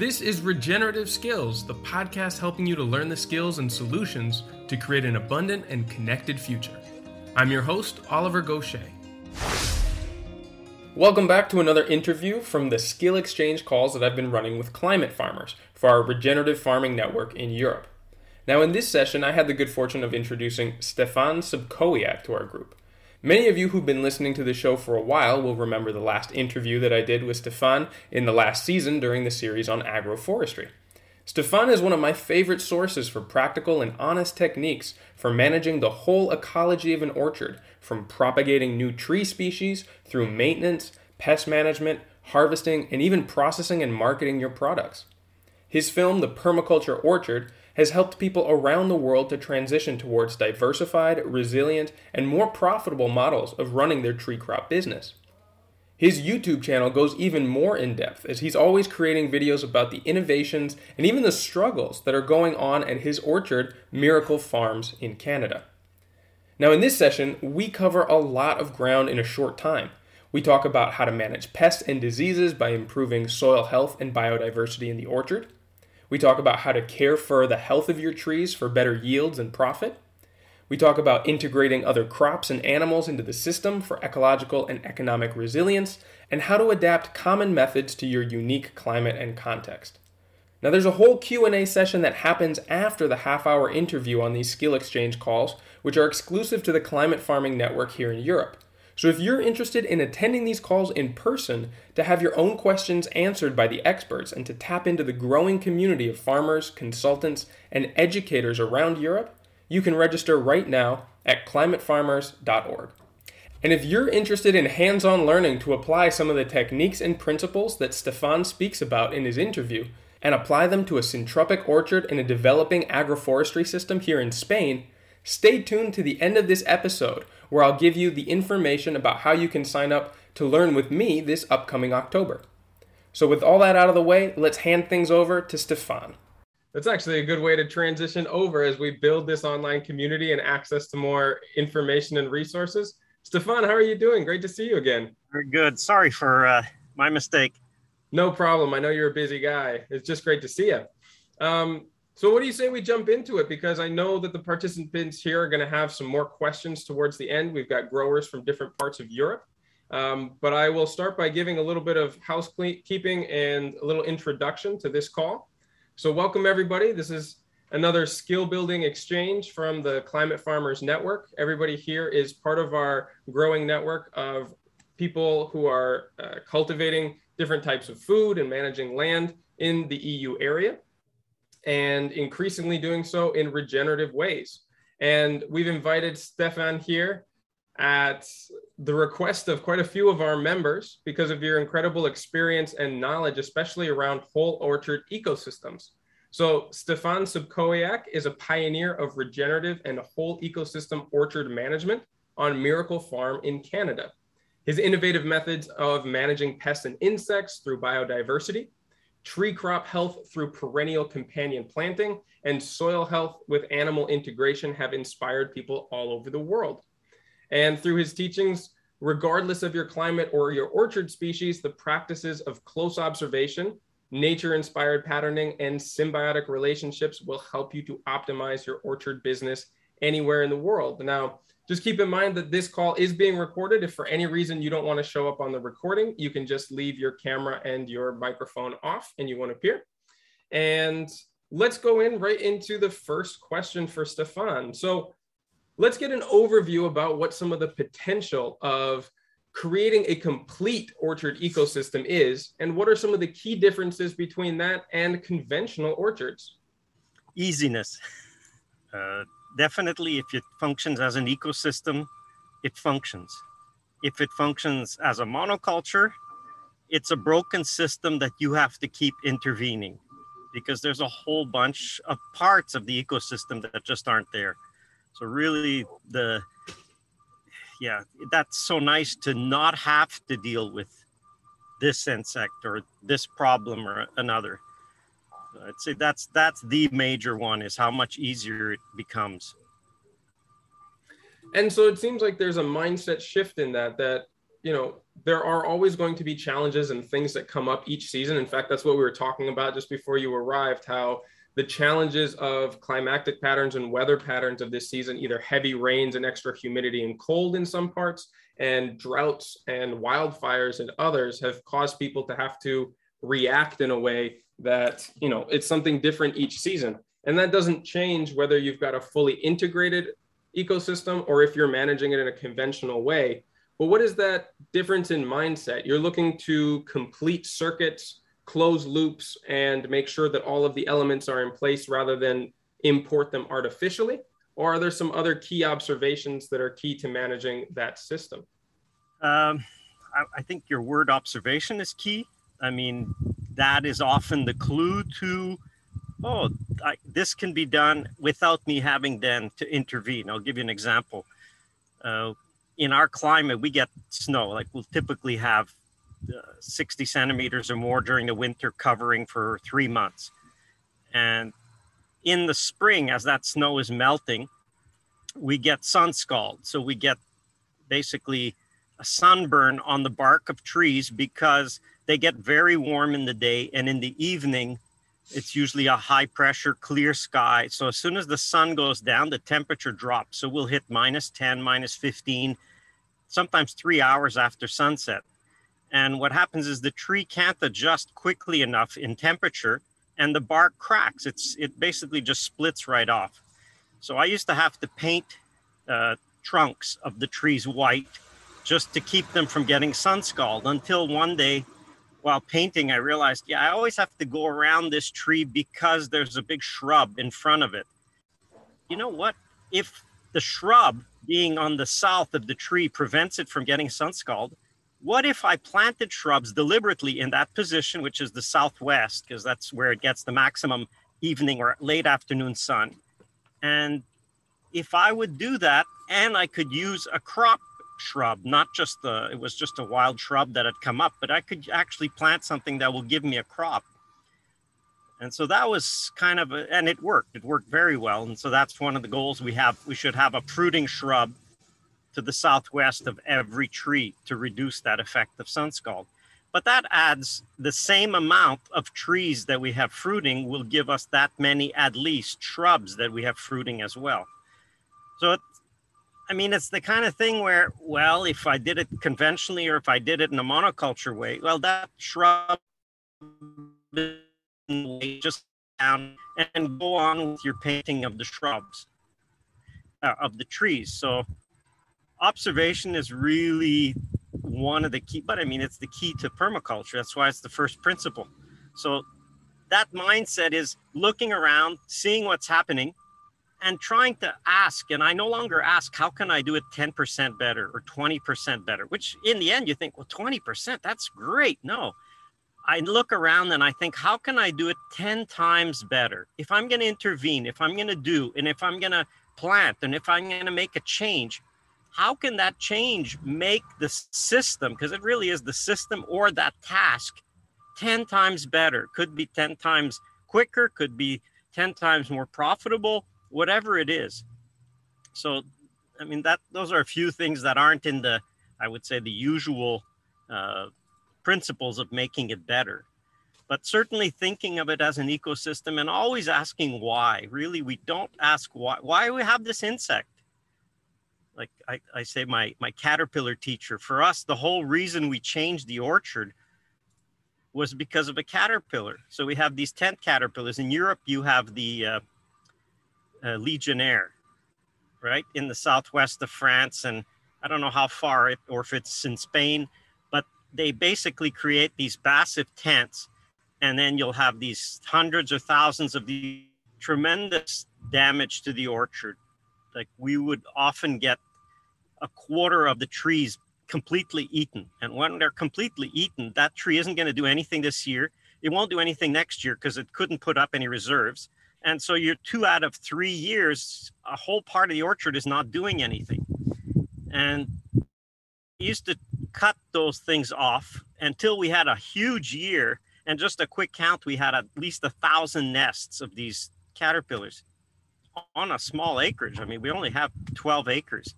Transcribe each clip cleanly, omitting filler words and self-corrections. This is Regenerative Skills, the podcast helping you to learn the skills and solutions to create an abundant and connected future. I'm your host, Oliver Gaucher. Welcome back to another interview from the skill exchange calls that I've been running with climate farmers for our Regenerative Farming Network in Europe. Now in this session, I had the good fortune of introducing Stefan Sobkowiak to our group. Many of you who've been listening to the show for a while will remember the last interview that I did with Stefan in the last season during the series on agroforestry. Stefan is one of my favorite sources for practical and honest techniques for managing the whole ecology of an orchard, from propagating new tree species through maintenance, pest management, harvesting, and even processing and marketing your products. His film, The Permaculture Orchard, has helped people around the world to transition towards diversified, resilient, and more profitable models of running their tree crop business. His YouTube channel goes even more in-depth, as he's always creating videos about the innovations and even the struggles that are going on at his orchard, Miracle Farms in Canada. Now in this session, we cover a lot of ground in a short time. We talk about how to manage pests and diseases by improving soil health and biodiversity in the orchard. We talk about how to care for the health of your trees for better yields and profit. We talk about integrating other crops and animals into the system for ecological and economic resilience, and how to adapt common methods to your unique climate and context. Now there's a whole Q&A session that happens after the half-hour interview on these skill exchange calls, which are exclusive to the Climate Farming Network here in Europe. So if you're interested in attending these calls in person to have your own questions answered by the experts and to tap into the growing community of farmers, consultants, and educators around Europe, you can register right now at climatefarmers.org. And if you're interested in hands-on learning to apply some of the techniques and principles that Stefan speaks about in his interview and apply them to a syntropic orchard and a developing agroforestry system here in Spain, stay tuned to the end of this episode, where I'll give you the information about how you can sign up to learn with me this upcoming October. So with all that out of the way, let's hand things over to Stefan. That's actually a good way to transition over as we build this online community and access to more information and resources. Stefan, how are you doing? Great to see you again. Very good. Sorry for my mistake. No problem. I know you're a busy guy. It's just great to see you. So what do you say we jump into it? Because I know that the participants here are going to have some more questions towards the end. We've got growers from different parts of Europe. But I will start by giving a little bit of housekeeping and a little introduction to this call. So welcome, everybody. This is another skill-building exchange from the Climate Farmers Network. Everybody here is part of our growing network of people who are cultivating different types of food and managing land in the EU area, and increasingly doing so in regenerative ways. And we've invited Stefan here at the request of quite a few of our members because of your incredible experience and knowledge, especially around whole orchard ecosystems. So Stefan Sobkowiak is a pioneer of regenerative and whole ecosystem orchard management on Miracle Farm in Canada. His innovative methods of managing pests and insects through biodiversity, tree crop health through perennial companion planting, and soil health with animal integration have inspired people all over the world. And through his teachings, regardless of your climate or your orchard species, the practices of close observation, nature-inspired patterning, and symbiotic relationships will help you to optimize your orchard business anywhere in the world. Now, just keep in mind that this call is being recorded. If for any reason you don't want to show up on the recording, you can just leave your camera and your microphone off and you won't appear. And let's go in right into the first question for Stefan. So let's get an overview about what some of the potential of creating a complete orchard ecosystem is, and what are some of the key differences between that and conventional orchards? Easiness. Definitely, if it functions as an ecosystem, it functions. If it functions as a monoculture, it's a broken system that you have to keep intervening because there's a whole bunch of parts of the ecosystem that just aren't there. So really, that's so nice to not have to deal with this insect or this problem or another. I'd say that's the major one, is how much easier it becomes. And so it seems like there's a mindset shift in that you know, there are always going to be challenges and things that come up each season. In fact, that's what we were talking about just before you arrived, how the challenges of climatic patterns and weather patterns of this season, either heavy rains and extra humidity and cold in some parts, and droughts and wildfires and others, have caused people to have to react in a way that, you know, it's something different each season. And that doesn't change whether you've got a fully integrated ecosystem or if you're managing it in a conventional way. But what is that difference in mindset? You're looking to complete circuits, close loops, and make sure that all of the elements are in place rather than import them artificially? Or are there some other key observations that are key to managing that system? I think your word observation is key. I mean, that is often the clue to, oh, this can be done without me having then to intervene. I'll give you an example. In our climate, we get snow. Like, we'll typically have 60 centimeters or more during the winter, covering for 3 months. And in the spring, as that snow is melting, we get sun scald. So we get basically a sunburn on the bark of trees because they get very warm in the day, and in the evening, it's usually a high pressure, clear sky. So as soon as the sun goes down, the temperature drops. So we'll hit minus 10, minus 15, sometimes 3 hours after sunset. And what happens is the tree can't adjust quickly enough in temperature, and the bark cracks. It basically just splits right off. So I used to have to paint trunks of the trees white just to keep them from getting sun scald, until one day, while painting, I realized, yeah, I always have to go around this tree because there's a big shrub in front of it. You know what? If the shrub being on the south of the tree prevents it from getting sun scald, what if I planted shrubs deliberately in that position, which is the southwest, because that's where it gets the maximum evening or late afternoon sun? And if I would do that, and I could use a crop shrub, not just it was just a wild shrub that had come up, but I could actually plant something that will give me a crop. And so that was kind of, and it worked very well. And so that's one of the goals we have. We should have a fruiting shrub to the southwest of every tree to reduce that effect of sun scald. But that adds the same amount of trees that we have fruiting will give us that many, at least, shrubs that we have fruiting as well. So I mean, it's the kind of thing where, well, if I did it conventionally or if I did it in a monoculture way, well, that shrub just down and go on with your painting of the shrubs, of the trees. So observation is really one of the key, but I mean, it's the key to permaculture. That's why it's the first principle. So that mindset is looking around, seeing what's happening, and trying to ask. And I no longer ask, how can I do it 10% better or 20% better? Which in the end you think, well, 20%, that's great. No, I look around and I think, how can I do it 10 times better? If I'm going to intervene, if I'm going to do, and if I'm going to plant, and if I'm going to make a change, how can that change make the system, because it really is the system or that task, 10 times better? Could be 10 times quicker, could be 10 times more profitable, whatever it is. So, I mean, those are a few things that aren't in the, I would say, the usual principles of making it better. But certainly thinking of it as an ecosystem and always asking why. Really, we don't ask why. Why we have this insect? Like I say, my caterpillar teacher, for us, the whole reason we changed the orchard was because of a caterpillar. So we have these tent caterpillars. In Europe, you have the Legionnaire, right, in the southwest of France, and I don't know how far or if it's in Spain, but they basically create these massive tents, and then you'll have these hundreds or thousands of these, tremendous damage to the orchard. Like, we would often get a quarter of the trees completely eaten, and when they're completely eaten, that tree isn't going to do anything this year. It won't do anything next year because it couldn't put up any reserves. And so you're 2 out of 3 years, a whole part of the orchard is not doing anything. And we used to cut those things off until we had a huge year. And just a quick count, we had at least 1,000 nests of these caterpillars on a small acreage. I mean, we only have 12 acres.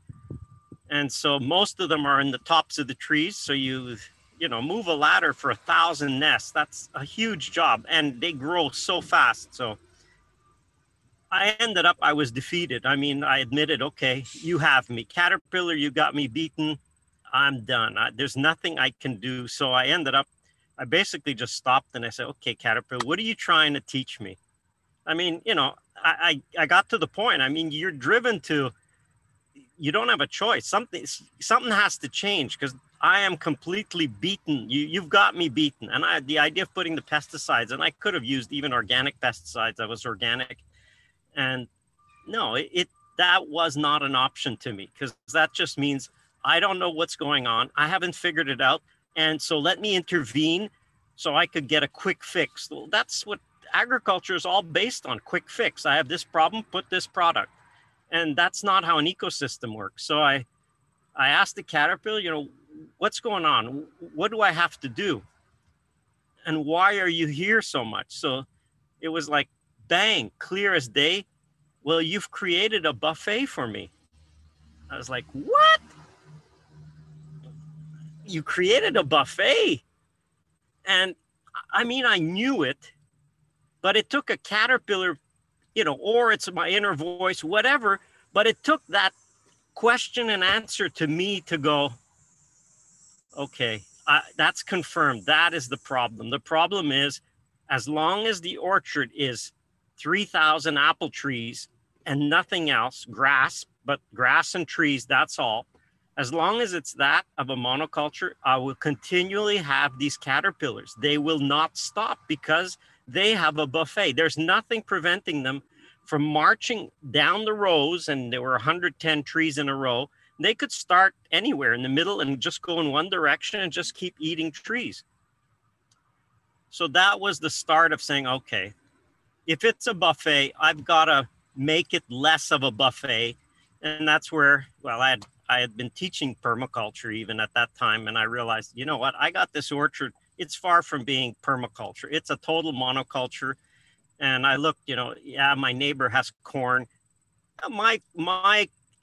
And so most of them are in the tops of the trees. So you move a ladder for 1,000 nests. That's a huge job. And they grow so fast. So I ended up, I was defeated. I mean, I admitted, okay, you have me. Caterpillar, you got me beaten. I'm done. There's nothing I can do. So I ended up, I basically just stopped and I said, okay, Caterpillar, what are you trying to teach me? I mean, I got to the point. I mean, you're driven to, you don't have a choice. Something has to change because I am completely beaten. You've got me beaten. And the idea of putting the pesticides, and I could have used even organic pesticides. I was organic. And no, that was not an option to me because that just means I don't know what's going on. I haven't figured it out. And so let me intervene so I could get a quick fix. Well, that's what agriculture is all based on, quick fix. I have this problem, put this product. And that's not how an ecosystem works. So I asked the caterpillar, what's going on? What do I have to do? And why are you here so much? So it was like, bang, clear as day. Well, you've created a buffet for me. I was like, what? You created a buffet? And I mean, I knew it, but it took a caterpillar, or it's my inner voice, whatever. But it took that question and answer to me to go, okay, that's confirmed. That is the problem. The problem is, as long as the orchard is 3,000 apple trees and nothing else, grass and trees, that's all. As long as it's that of a monoculture, I will continually have these caterpillars. They will not stop because they have a buffet. There's nothing preventing them from marching down the rows, and there were 110 trees in a row. They could start anywhere in the middle and just go in one direction and just keep eating trees. So that was the start of saying, okay, if it's a buffet, I've got to make it less of a buffet. And that's where, I had been teaching permaculture even at that time. And I realized, you know what, I got this orchard. It's far from being permaculture. It's a total monoculture. And I looked, my neighbor has corn. My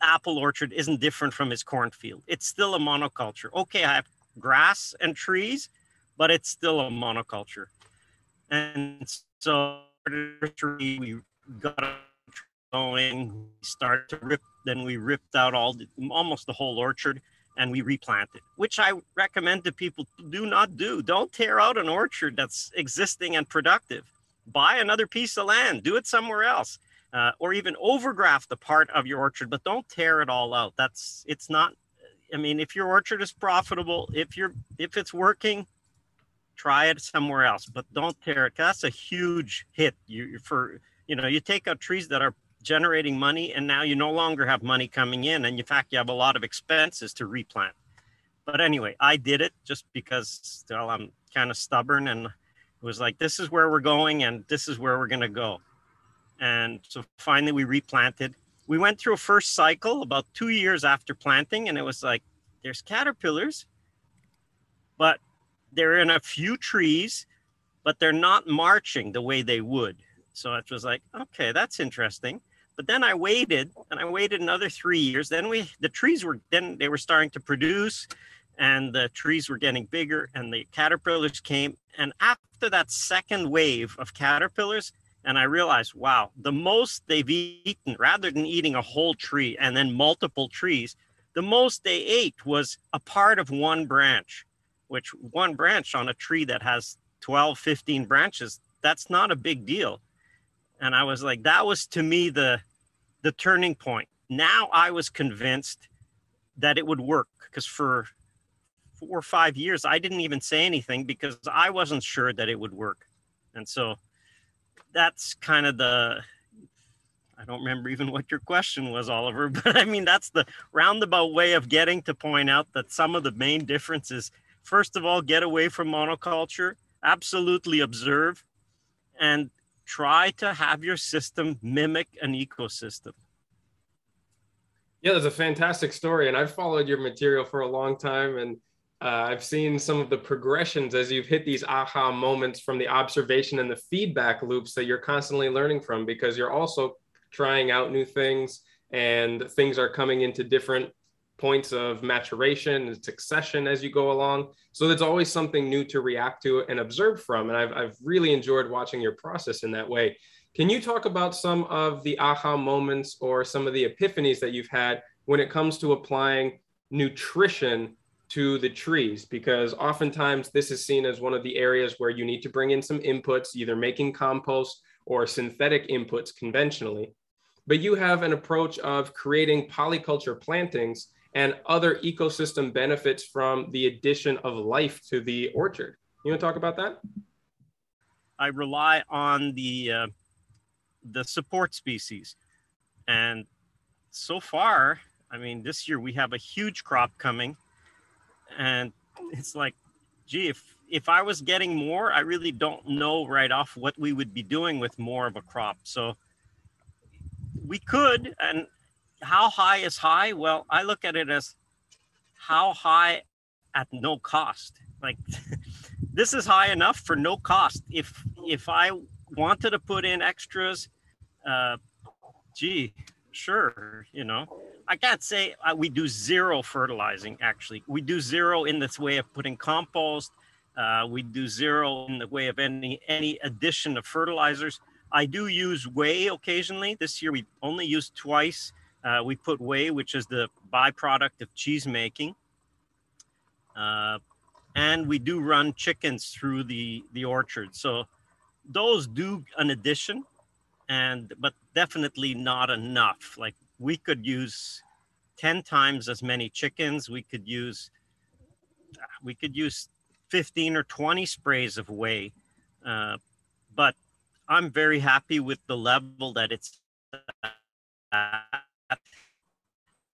apple orchard isn't different from his cornfield. It's still a monoculture. Okay, I have grass and trees, but it's still a monoculture. And so we got going, we started to rip. Then we ripped out almost the whole orchard, and we replanted, which I recommend to people do not do. Don't tear out an orchard that's existing and productive. Buy another piece of land, do it somewhere else, or even overgraft a part of your orchard, but don't tear it all out. It's not, I mean, if your orchard is profitable, if it's working, try it somewhere else, but don't tear it. That's a huge hit. You take out trees that are generating money, and now you no longer have money coming in, and in fact you have a lot of expenses to replant. But anyway, I did it just because I'm kind of stubborn, and it was like, this is where we're going and this is where we're going to go. And so finally we replanted. We went through a first cycle about 2 years after planting, and it was like, there's caterpillars, but they're in a few trees, but they're not marching the way they would. So it was like, okay, that's interesting. But then I waited another 3 years. Then the trees were starting to produce, and the trees were getting bigger, and the caterpillars came. And after that second wave of caterpillars, and I realized, wow, the most they've eaten, rather than eating a whole tree and then multiple trees, the most they ate was a part of one branch, which one branch on a tree that has 12, 15 branches, that's not a big deal. And I was like, that was to me the turning point. Now I was convinced that it would work, because for 4 or 5 years, I didn't even say anything because I wasn't sure that it would work. And so that's kind of I don't remember even what your question was, Oliver, but I mean, that's the roundabout way of getting to point out that some of the main differences, first of all, get away from monoculture, absolutely observe, and try to have your system mimic an ecosystem. Yeah, that's a fantastic story. And I've followed your material for a long time. And I've seen some of the progressions as you've hit these aha moments from the observation and the feedback loops that you're constantly learning from, because you're also trying out new things, and things are coming into different points of maturation and succession as you go along. So there's always something new to react to and observe from. And I've really enjoyed watching your process in that way. Can you talk about some of the aha moments or some of the epiphanies that you've had when it comes to applying nutrition to the trees? Because oftentimes this is seen as one of the areas where you need to bring in some inputs, either making compost or synthetic inputs conventionally. But you have an approach of creating polyculture plantings and other ecosystem benefits from the addition of life to the orchard. You want to talk about that? I rely on the support species. And so far, I mean, this year we have a huge crop coming. And it's like, gee, if I was getting more, I really don't know right off what we would be doing with more of a crop. So we could, and how high is high? Well, I look at it as how high at no cost. Like this is high enough for no cost. If I wanted to put in extras, sure, you know. I can't say we do zero fertilizing, actually. We do zero in this way of putting compost. We do zero in the way of any addition of fertilizers. I do use whey occasionally. This year we only used twice. We put whey, which is the byproduct of cheese making. And we do run chickens through the orchard. So those do an addition, but definitely not enough. Like, we could use 10 times as many chickens. We could use 15 or 20 sprays of whey, but I'm very happy with the level that it's at.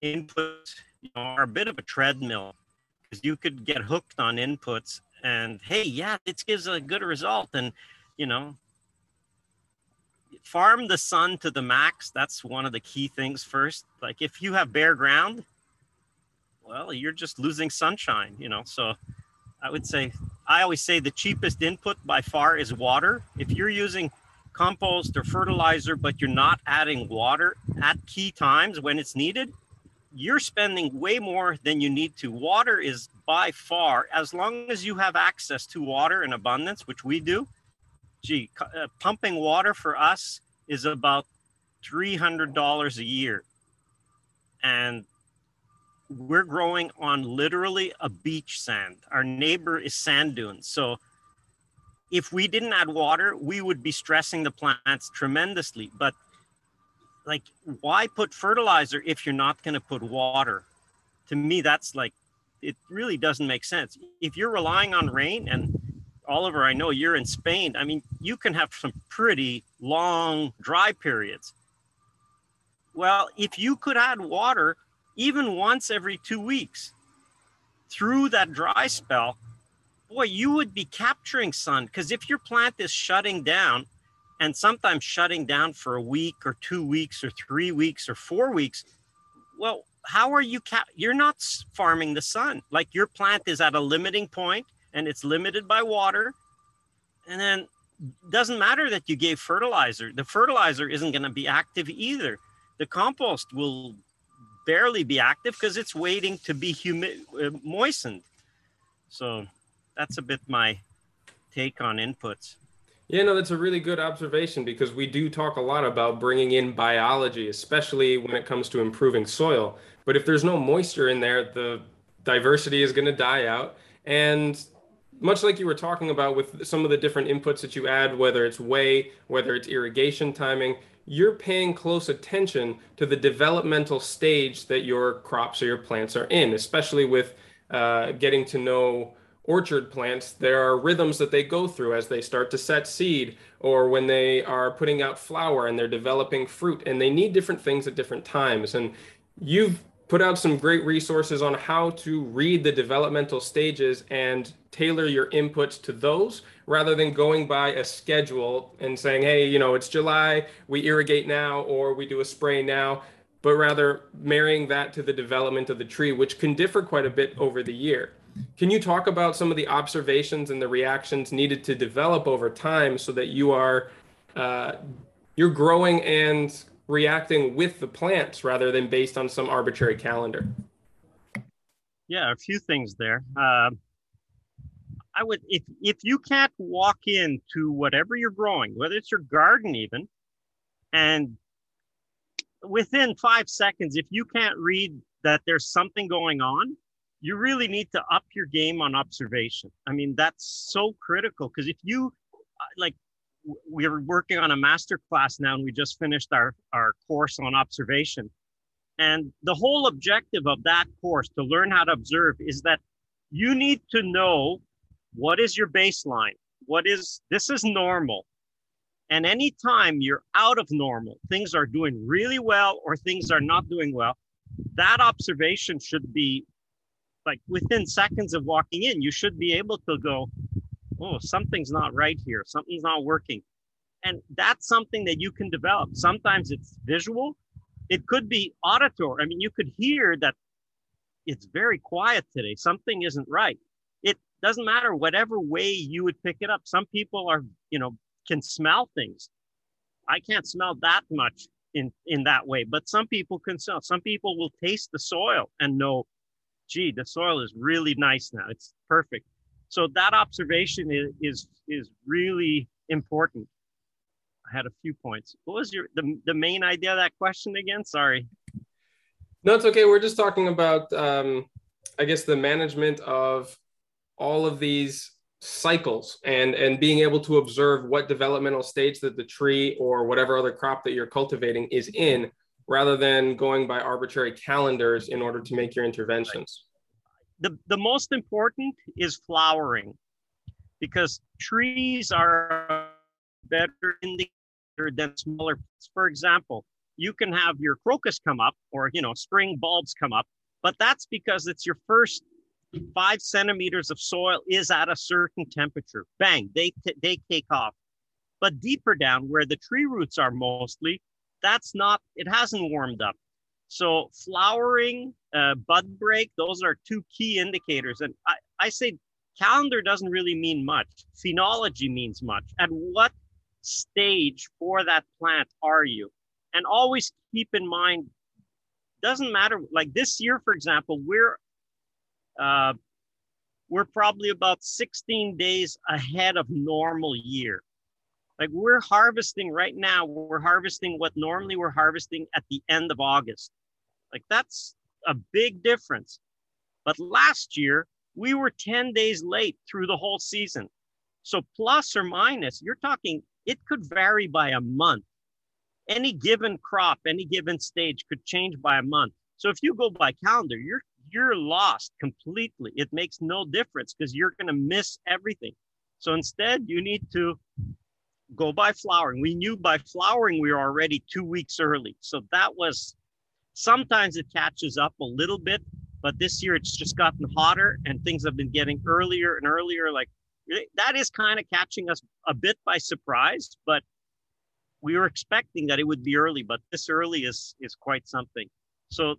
Inputs are a bit of a treadmill because you could get hooked on inputs and, hey, yeah, it gives a good result. And, you know, farm the sun to the max. That's one of the key things first. Like if you have bare ground, well, you're just losing sunshine, you know? So I would say, I always say the cheapest input by far is water. If you're using compost or fertilizer, but you're not adding water at key times when it's needed, you're spending way more than you need to. Water is by far, as long as you have access to water in abundance, which we do. Pumping water for us is about $300 a year. And we're growing on literally a beach sand. Our neighbor is sand dunes. So if we didn't add water, we would be stressing the plants tremendously. But like, why put fertilizer if you're not going to put water? To me, that's like, it really doesn't make sense. If you're relying on rain, and Oliver, I know you're in Spain. I mean, you can have some pretty long dry periods. Well, if you could add water even once every 2 weeks through that dry spell, boy, you would be capturing sun. Because if your plant is shutting down, and sometimes shutting down for a week or 2 weeks or 3 weeks or 4 weeks, well, how are you? You're not farming the sun. Like your plant is at a limiting point, and it's limited by water. And then it doesn't matter that you gave fertilizer. The fertilizer isn't going to be active either. The compost will barely be active because it's waiting to be moistened. So that's a bit my take on inputs. Yeah, no, that's a really good observation because we do talk a lot about bringing in biology, especially when it comes to improving soil. But if there's no moisture in there, the diversity is going to die out. And much like you were talking about with some of the different inputs that you add, whether it's whey, whether it's irrigation timing, you're paying close attention to the developmental stage that your crops or your plants are in, especially with getting to know orchard plants. There are rhythms that they go through as they start to set seed or when they are putting out flower and they're developing fruit, and they need different things at different times. And you've put out some great resources on how to read the developmental stages and tailor your inputs to those rather than going by a schedule and saying, hey, you know, it's July, we irrigate now, or we do a spray now, but rather marrying that to the development of the tree, which can differ quite a bit over the year. Can you talk about some of the observations and the reactions needed to develop over time so that you are, you're growing and reacting with the plants rather than based on some arbitrary calendar? Yeah, a few things there. I would, if you can't walk into whatever you're growing, whether it's your garden even, and within 5 seconds, if you can't read that there's something going on, you really need to up your game on observation. I mean, that's so critical, because if you, like, we're working on a master class now, and we just finished our course on observation. And the whole objective of that course, to learn how to observe, is that you need to know what is your baseline, this is normal. And anytime you're out of normal, things are doing really well or things are not doing well, that observation should be like within seconds of walking in, you should be able to go, oh, something's not right here. Something's not working. And that's something that you can develop. Sometimes it's visual. It could be auditory. I mean, you could hear that it's very quiet today. Something isn't right. It doesn't matter whatever way you would pick it up. Some people are, you know, can smell things. I can't smell that much in that way, but some people can smell. Some people will taste the soil and know, gee, the soil is really nice now. It's perfect. So that observation is really important. I had a few points. What was the main idea of that question again? Sorry. No, it's okay. We're just talking about, I guess, the management of all of these cycles and being able to observe what developmental stage that the tree or whatever other crop that you're cultivating is in, rather than going by arbitrary calendars in order to make your interventions. Right. The most important is flowering, because trees are better indicator than smaller. For example, you can have your crocus come up, or, you know, spring bulbs come up, but that's because it's your first 5 centimeters of soil is at a certain temperature. Bang, they take off. But deeper down where the tree roots are mostly, that's not, it hasn't warmed up. So flowering, bud break, those are two key indicators. And I say calendar doesn't really mean much. Phenology means much. At what stage for that plant are you? And always keep in mind, doesn't matter, like this year, for example, we're probably about 16 days ahead of normal year. Like we're harvesting right now, we're harvesting what normally we're harvesting at the end of August. Like that's a big difference. But last year, we were 10 days late through the whole season. So plus or minus, you're talking, it could vary by a month. Any given crop, any given stage could change by a month. So if you go by calendar, you're lost completely. It makes no difference because you're going to miss everything. So instead, you need to go by flowering. We knew by flowering, we were already 2 weeks early. So that was, sometimes it catches up a little bit, but this year it's just gotten hotter and things have been getting earlier and earlier. Like that is kind of catching us a bit by surprise, but we were expecting that it would be early, but this early is quite something. So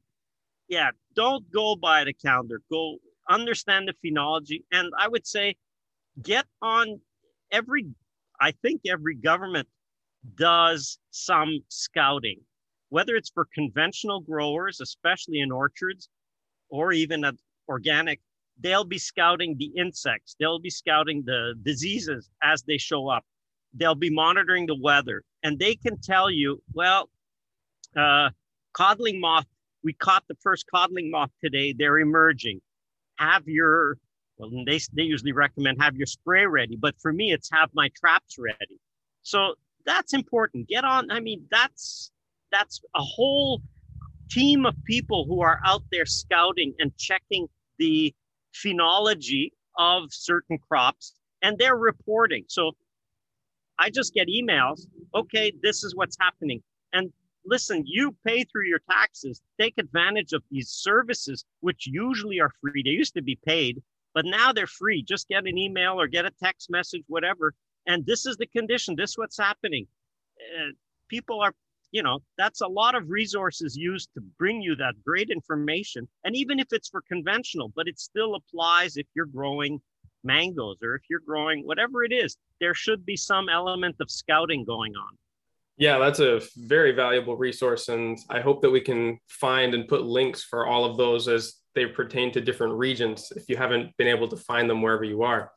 yeah, don't go by the calendar. Go understand the phenology. And I would say get on I think every government does some scouting, whether it's for conventional growers, especially in orchards, or even at organic, they'll be scouting the insects. They'll be scouting the diseases as they show up. They'll be monitoring the weather. And they can tell you, well, codling moth, we caught the first codling moth today. They're emerging. Well, they usually recommend have your spray ready, but for me, it's have my traps ready. So that's important. Get on. I mean, that's a whole team of people who are out there scouting and checking the phenology of certain crops, and they're reporting. So I just get emails. Okay, this is what's happening. And listen, you pay through your taxes. Take advantage of these services, which usually are free. They used to be paid. But now they're free. Just get an email or get a text message, whatever. And this is the condition. This is what's happening. People are, you know, that's a lot of resources used to bring you that great information. And even if it's for conventional, but it still applies if you're growing mangoes or if you're growing whatever it is, there should be some element of scouting going on. Yeah, that's a very valuable resource. And I hope that we can find and put links for all of those as they pertain to different regions, if you haven't been able to find them wherever you are.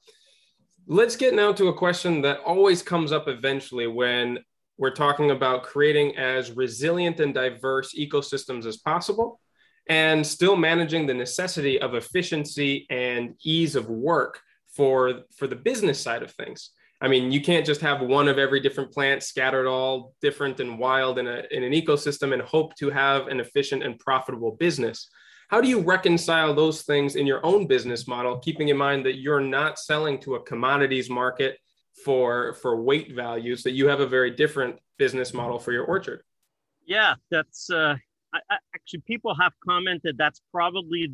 Let's get now to a question that always comes up eventually when we're talking about creating as resilient and diverse ecosystems as possible, and still managing the necessity of efficiency and ease of work for the business side of things. I mean, you can't just have one of every different plant scattered all different and wild in an ecosystem and hope to have an efficient and profitable business. How do you reconcile those things in your own business model, keeping in mind that you're not selling to a commodities market for weight values, that you have a very different business model for your orchard? Yeah, that's actually, people have commented that's probably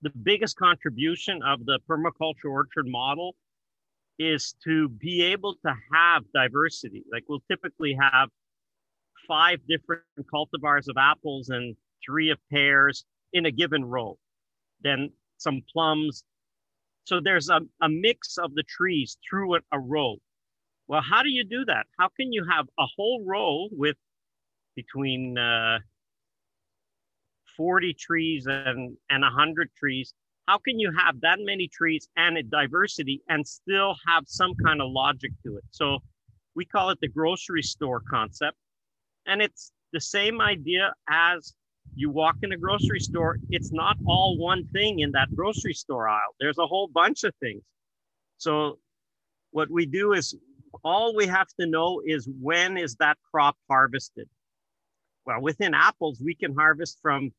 the biggest contribution of the permaculture orchard model, is to be able to have diversity. Like, we'll typically have 5 different cultivars of apples and 3 of pears in a given row, then some plums. So there's a mix of the trees through a row. Well, how do you do that? How can you have a whole row with between 40 trees and 100 trees? How can you have that many trees and a diversity and still have some kind of logic to it? So we call it the grocery store concept. And it's the same idea as you walk in a grocery store. It's not all one thing in that grocery store aisle. There's a whole bunch of things. So what we do is, all we have to know is, when is that crop harvested? Well, within apples, we can harvest from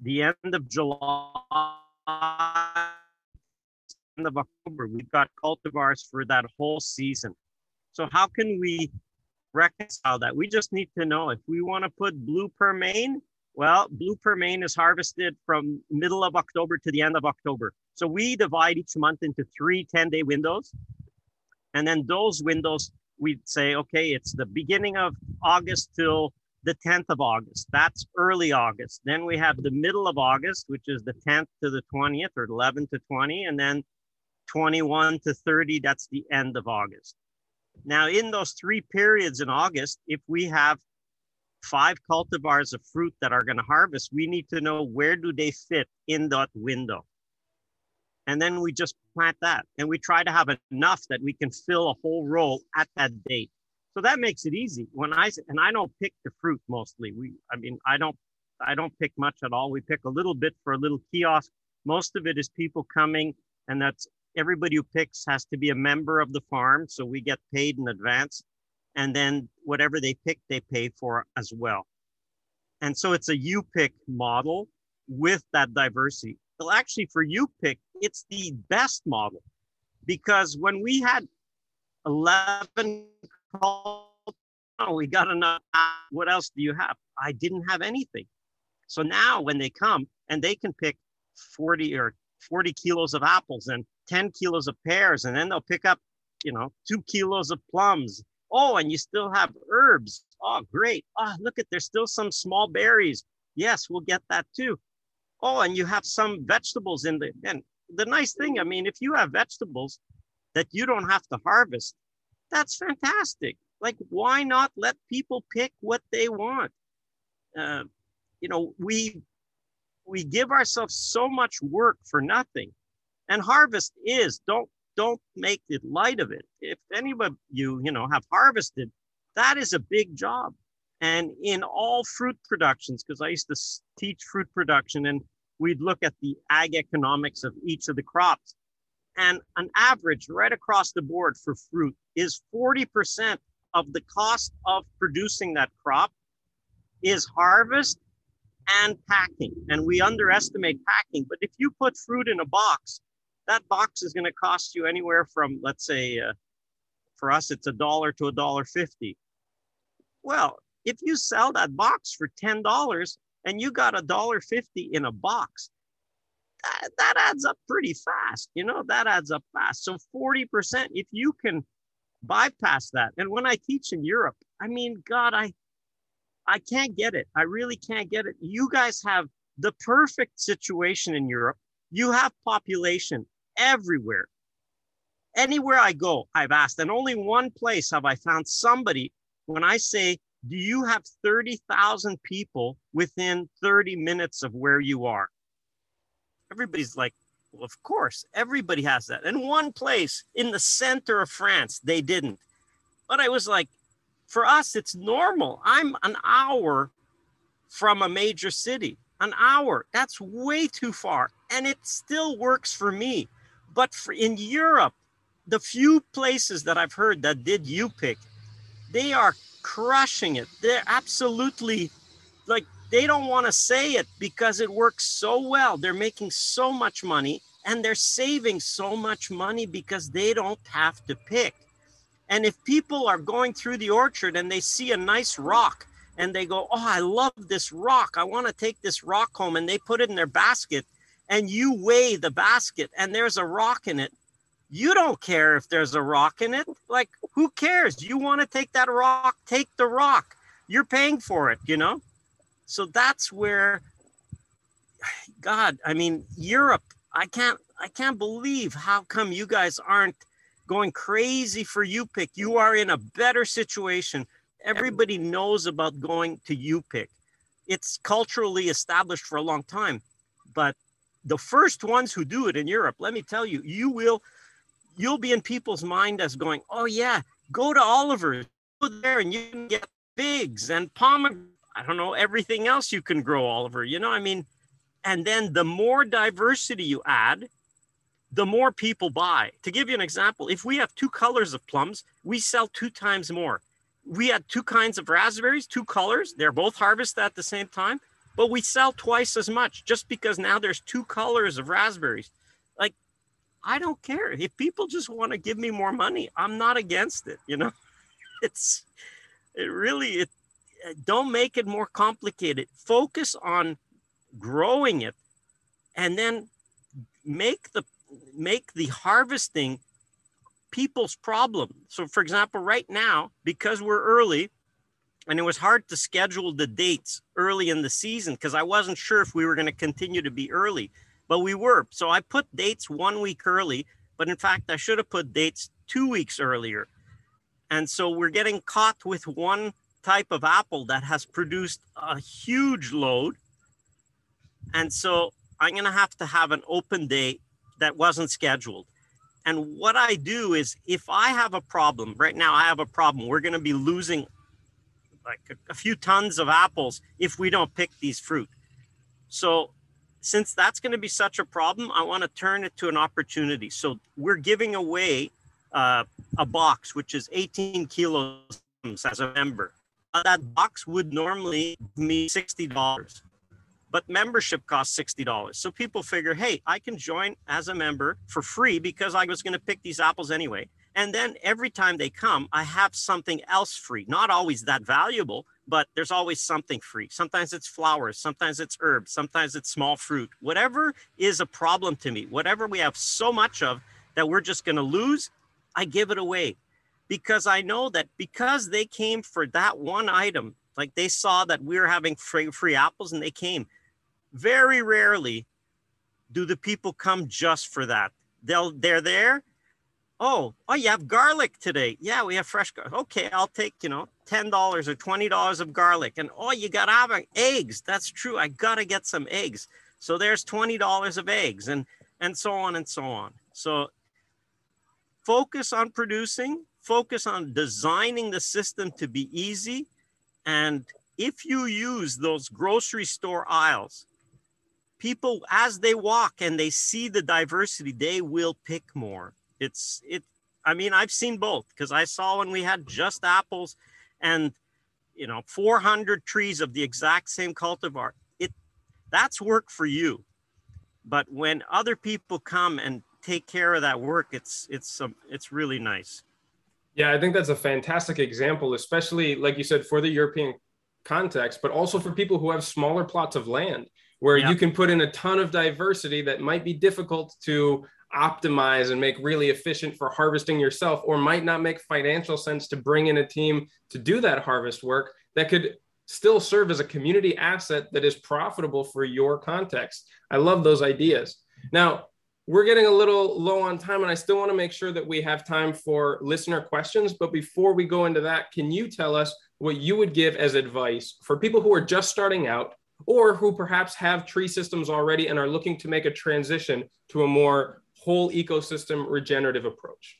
the end of July, end of October. We've got cultivars for that whole season. So how can we reconcile that? We just need to know if we want to put blue pearmain. Well, blue pearmain is harvested from middle of October to the end of October. So we divide each month into 3 10-day windows. And then those windows, we'd say, okay, it's the beginning of August till the 10th of August. That's early August. Then we have the middle of August, which is the 10th to the 20th, or 11 to 20, and then 21 to 30, that's the end of August. Now, in those 3 periods in August, if we have 5 cultivars of fruit that are going to harvest, we need to know, where do they fit in that window? And then we just plant that. And we try to have enough that we can fill a whole row at that date. So that makes it easy. And I don't pick the fruit mostly. I don't pick much at all. We pick a little bit for a little kiosk. Most of it is people coming, and that's everybody who picks has to be a member of the farm. So we get paid in advance. And then whatever they pick, they pay for as well. And so it's a you pick model with that diversity. Well, actually, for you pick, it's the best model, because when we had 11, oh, we got enough. What else do you have? I didn't have anything. So now when they come and they can pick 40 kilos of apples and 10 kilos of pears, and then they'll pick up, 2 kilos of plums. Oh, and you still have herbs. Oh, great. Oh, look at, there's still some small berries. Yes, we'll get that too. Oh, and you have some vegetables in there. And the nice thing, if you have vegetables that you don't have to harvest, that's fantastic. Like, why not let people pick what they want? We give ourselves so much work for nothing. And harvest is, don't make it light of it. If any of you have harvested, that is a big job. And in all fruit productions, because I used to teach fruit production, and we'd look at the ag economics of each of the crops. And an average right across the board for fruit is 40% of the cost of producing that crop is harvest and packing. And we underestimate packing. But if you put fruit in a box, that box is going to cost you anywhere from, let's say, for us, it's $1 to $1.50. Well, if you sell that box for $10 and you got $1.50 in a box, that adds up pretty fast. That adds up fast. So 40%, if you can bypass that. And when I teach in Europe, God, I can't get it. I really can't get it. You guys have the perfect situation in Europe. You have population everywhere. Anywhere I go, I've asked. And only one place have I found somebody When I say, do you have 30,000 people within 30 minutes of where you are? Everybody's like, well, of course, everybody has that. And one place in the center of France, they didn't. But I was like, for us, it's normal. I'm an hour from a major city, an hour. That's way too far. And it still works for me. But in Europe, the few places that I've heard that did U-Pick, they are crushing it. They're absolutely, like, they don't want to say it because it works so well. They're making so much money and they're saving so much money because they don't have to pick. And if people are going through the orchard and they see a nice rock and they go, oh, I love this rock, I want to take this rock home, and they put it in their basket, and you weigh the basket and there's a rock in it, you don't care if there's a rock in it. Like, who cares? You want to take that rock, take the rock. You're paying for it, you know? So that's where, God, I mean, Europe, I can't believe how come you guys aren't going crazy for U-Pick. You are in a better situation. Everybody knows about going to U-Pick. It's culturally established for a long time, but the first ones who do it in Europe, let me tell you, you'll be in people's mind as going, oh yeah, go to Oliver's, go there and you can get figs and pomegranates. I don't know, everything else you can grow, Oliver, you know, I mean, and then the more diversity you add, the more people buy. To give you an example, if we have two colors of plums, we sell 2 times more. We had 2 kinds of raspberries, 2 colors. They're both harvested at the same time, but we sell 2x as much just because now there's 2 colors of raspberries. Like, I don't care. If people just want to give me more money, I'm not against it, you know. It really, don't make it more complicated. Focus on growing it and then make the harvesting people's problem. So for example, right now, because we're early and it was hard to schedule the dates early in the season because I wasn't sure if we were going to continue to be early, but we were. So I put dates 1 week early, but in fact, I should have put dates 2 weeks earlier. And so we're getting caught with one type of apple that has produced a huge load. And so I'm going to have an open day that wasn't scheduled. And what I do is, if I have a problem, right now I have a problem, we're going to be losing like a few tons of apples if we don't pick these fruit. So since that's going to be such a problem, I want to turn it to an opportunity. So we're giving away a box, which is 18 kilos as a member. That box would normally give me $60, but membership costs $60. So people figure, hey, I can join as a member for free because I was going to pick these apples anyway. And then every time they come, I have something else free. Not always that valuable, but there's always something free. Sometimes it's flowers, sometimes it's herbs, sometimes it's small fruit. Whatever is a problem to me, whatever we have so much of that we're just going to lose, I give it away. Because I know that because they came for that one item, like they saw that we were having free apples and they came. Very rarely do the people come just for that. They're there. Oh, you have garlic today. Yeah, we have fresh garlic. Okay, I'll take, you know, $10 or $20 of garlic. And oh, you got eggs. That's true. I got to get some eggs. So there's $20 of eggs and so on and so on. So focus on producing. Focus on designing the system to be easy. And if you use those grocery store aisles, people, as they walk and they see the diversity, they will pick more. I mean, I've seen both, because I saw when we had just apples and, you know, 400 trees of the exact same cultivar, that's work for you. But when other people come and take care of that work, it's really nice. Yeah, I think that's a fantastic example, especially, like you said, for the European context, but also for people who have smaller plots of land where you can put in a ton of diversity that might be difficult to optimize and make really efficient for harvesting yourself, or might not make financial sense to bring in a team to do that harvest work that could still serve as a community asset that is profitable for your context. I love those ideas. Now, We're getting a little low on time, and I still want to make sure that we have time for listener questions. But before we go into that, can you tell us what you would give as advice for people who are just starting out or who perhaps have tree systems already and are looking to make a transition to a more whole ecosystem regenerative approach?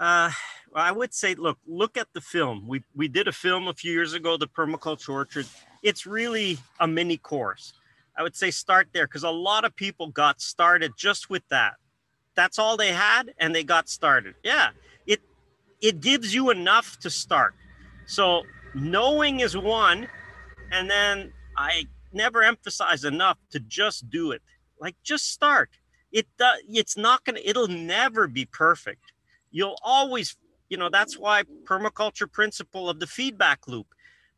Well, I would say, look at the film. We did a film a few years ago, The Permaculture Orchard. It's really a mini course. I would say start there, because a lot of people got started just with that. That's all they had, and they got started. Yeah, it gives you enough to start. So knowing is one, and then I never emphasize enough to just do it. Like, just start. It'll never be perfect. You'll always, that's why permaculture principle of the feedback loop.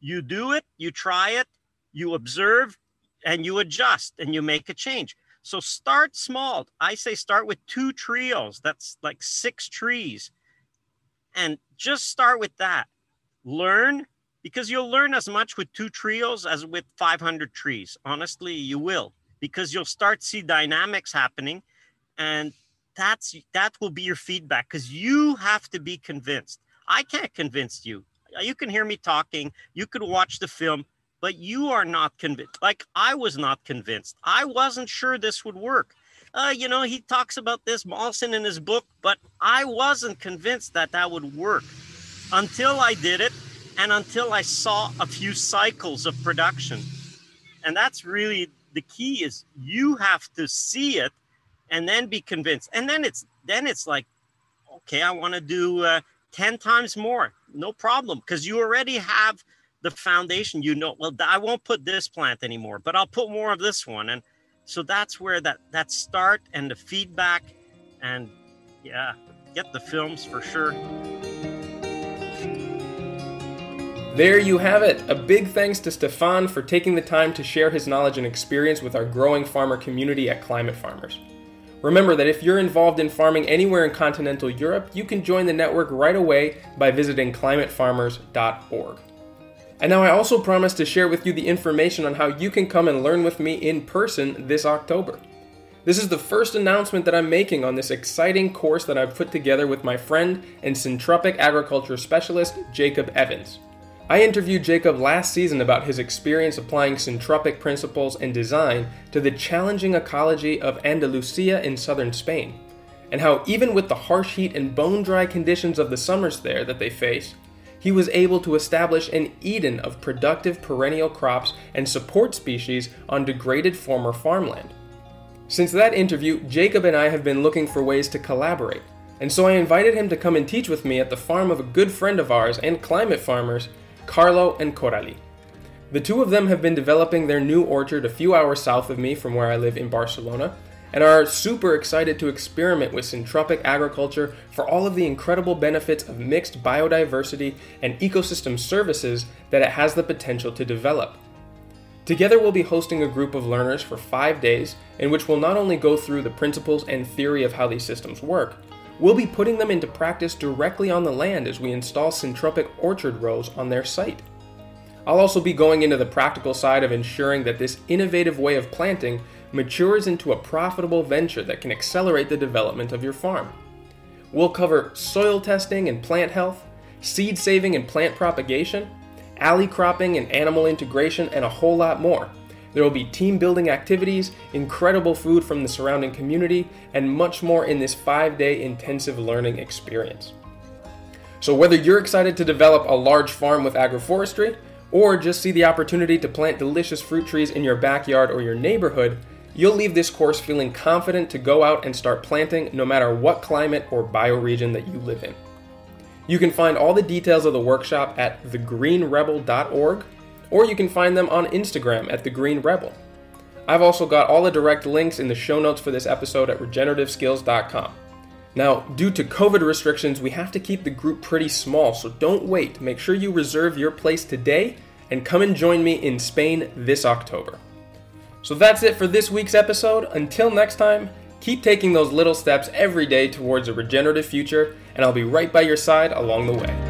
You do it, you try it, you observe, and you adjust and you make a change. So start small. I say start with 2 trios. That's like 6 trees. And just start with that. Learn, because you'll learn as much with 2 trios as with 500 trees. Honestly, you will, because you'll start to see dynamics happening. And that will be your feedback, because you have to be convinced. I can't convince you. You can hear me talking. You could watch the film. But you are not convinced. Like, I was not convinced. I wasn't sure this would work. He talks about this, Mollison, in his book, but I wasn't convinced that would work until I did it and until I saw a few cycles of production. And that's really the key, is you have to see it and then be convinced. And then it's like, okay, I want to do 10 times more. No problem, because you already have the foundation. I won't put this plant anymore, but I'll put more of this one. And so that's where that start and the feedback, and yeah, get the films for sure. There you have it. A big thanks to Stefan for taking the time to share his knowledge and experience with our growing farmer community at Climate Farmers. Remember that if you're involved in farming anywhere in continental Europe, you can join the network right away by visiting climatefarmers.org. And now I also promised to share with you the information on how you can come and learn with me in person this October. This is the first announcement that I'm making on this exciting course that I've put together with my friend and Syntropic agriculture specialist, Jacob Evans. I interviewed Jacob last season about his experience applying Syntropic principles and design to the challenging ecology of Andalusia in southern Spain, and how even with the harsh heat and bone-dry conditions of the summers there that they face, he was able to establish an Eden of productive perennial crops and support species on degraded former farmland. Since that interview, Jacob and I have been looking for ways to collaborate, and so I invited him to come and teach with me at the farm of a good friend of ours and Climate Farmers, Carlo and Coralie. The two of them have been developing their new orchard a few hours south of me from where I live in Barcelona, and are super excited to experiment with syntropic agriculture for all of the incredible benefits of mixed biodiversity and ecosystem services that it has the potential to develop. Together we'll be hosting a group of learners for 5 days in which we'll not only go through the principles and theory of how these systems work, we'll be putting them into practice directly on the land as we install syntropic orchard rows on their site. I'll also be going into the practical side of ensuring that this innovative way of planting matures into a profitable venture that can accelerate the development of your farm. We'll cover soil testing and plant health, seed saving and plant propagation, alley cropping and animal integration, and a whole lot more. There will be team building activities, incredible food from the surrounding community, and much more in this 5-day intensive learning experience. So whether you're excited to develop a large farm with agroforestry, or just see the opportunity to plant delicious fruit trees in your backyard or your neighborhood, you'll leave this course feeling confident to go out and start planting no matter what climate or bioregion that you live in. You can find all the details of the workshop at thegreenrebel.org, or you can find them on Instagram at thegreenrebel. I've also got all the direct links in the show notes for this episode at regenerativeskills.com. Now, due to COVID restrictions, we have to keep the group pretty small, so don't wait. Make sure you reserve your place today and come and join me in Spain this October. So that's it for this week's episode. Until next time, keep taking those little steps every day towards a regenerative future, and I'll be right by your side along the way.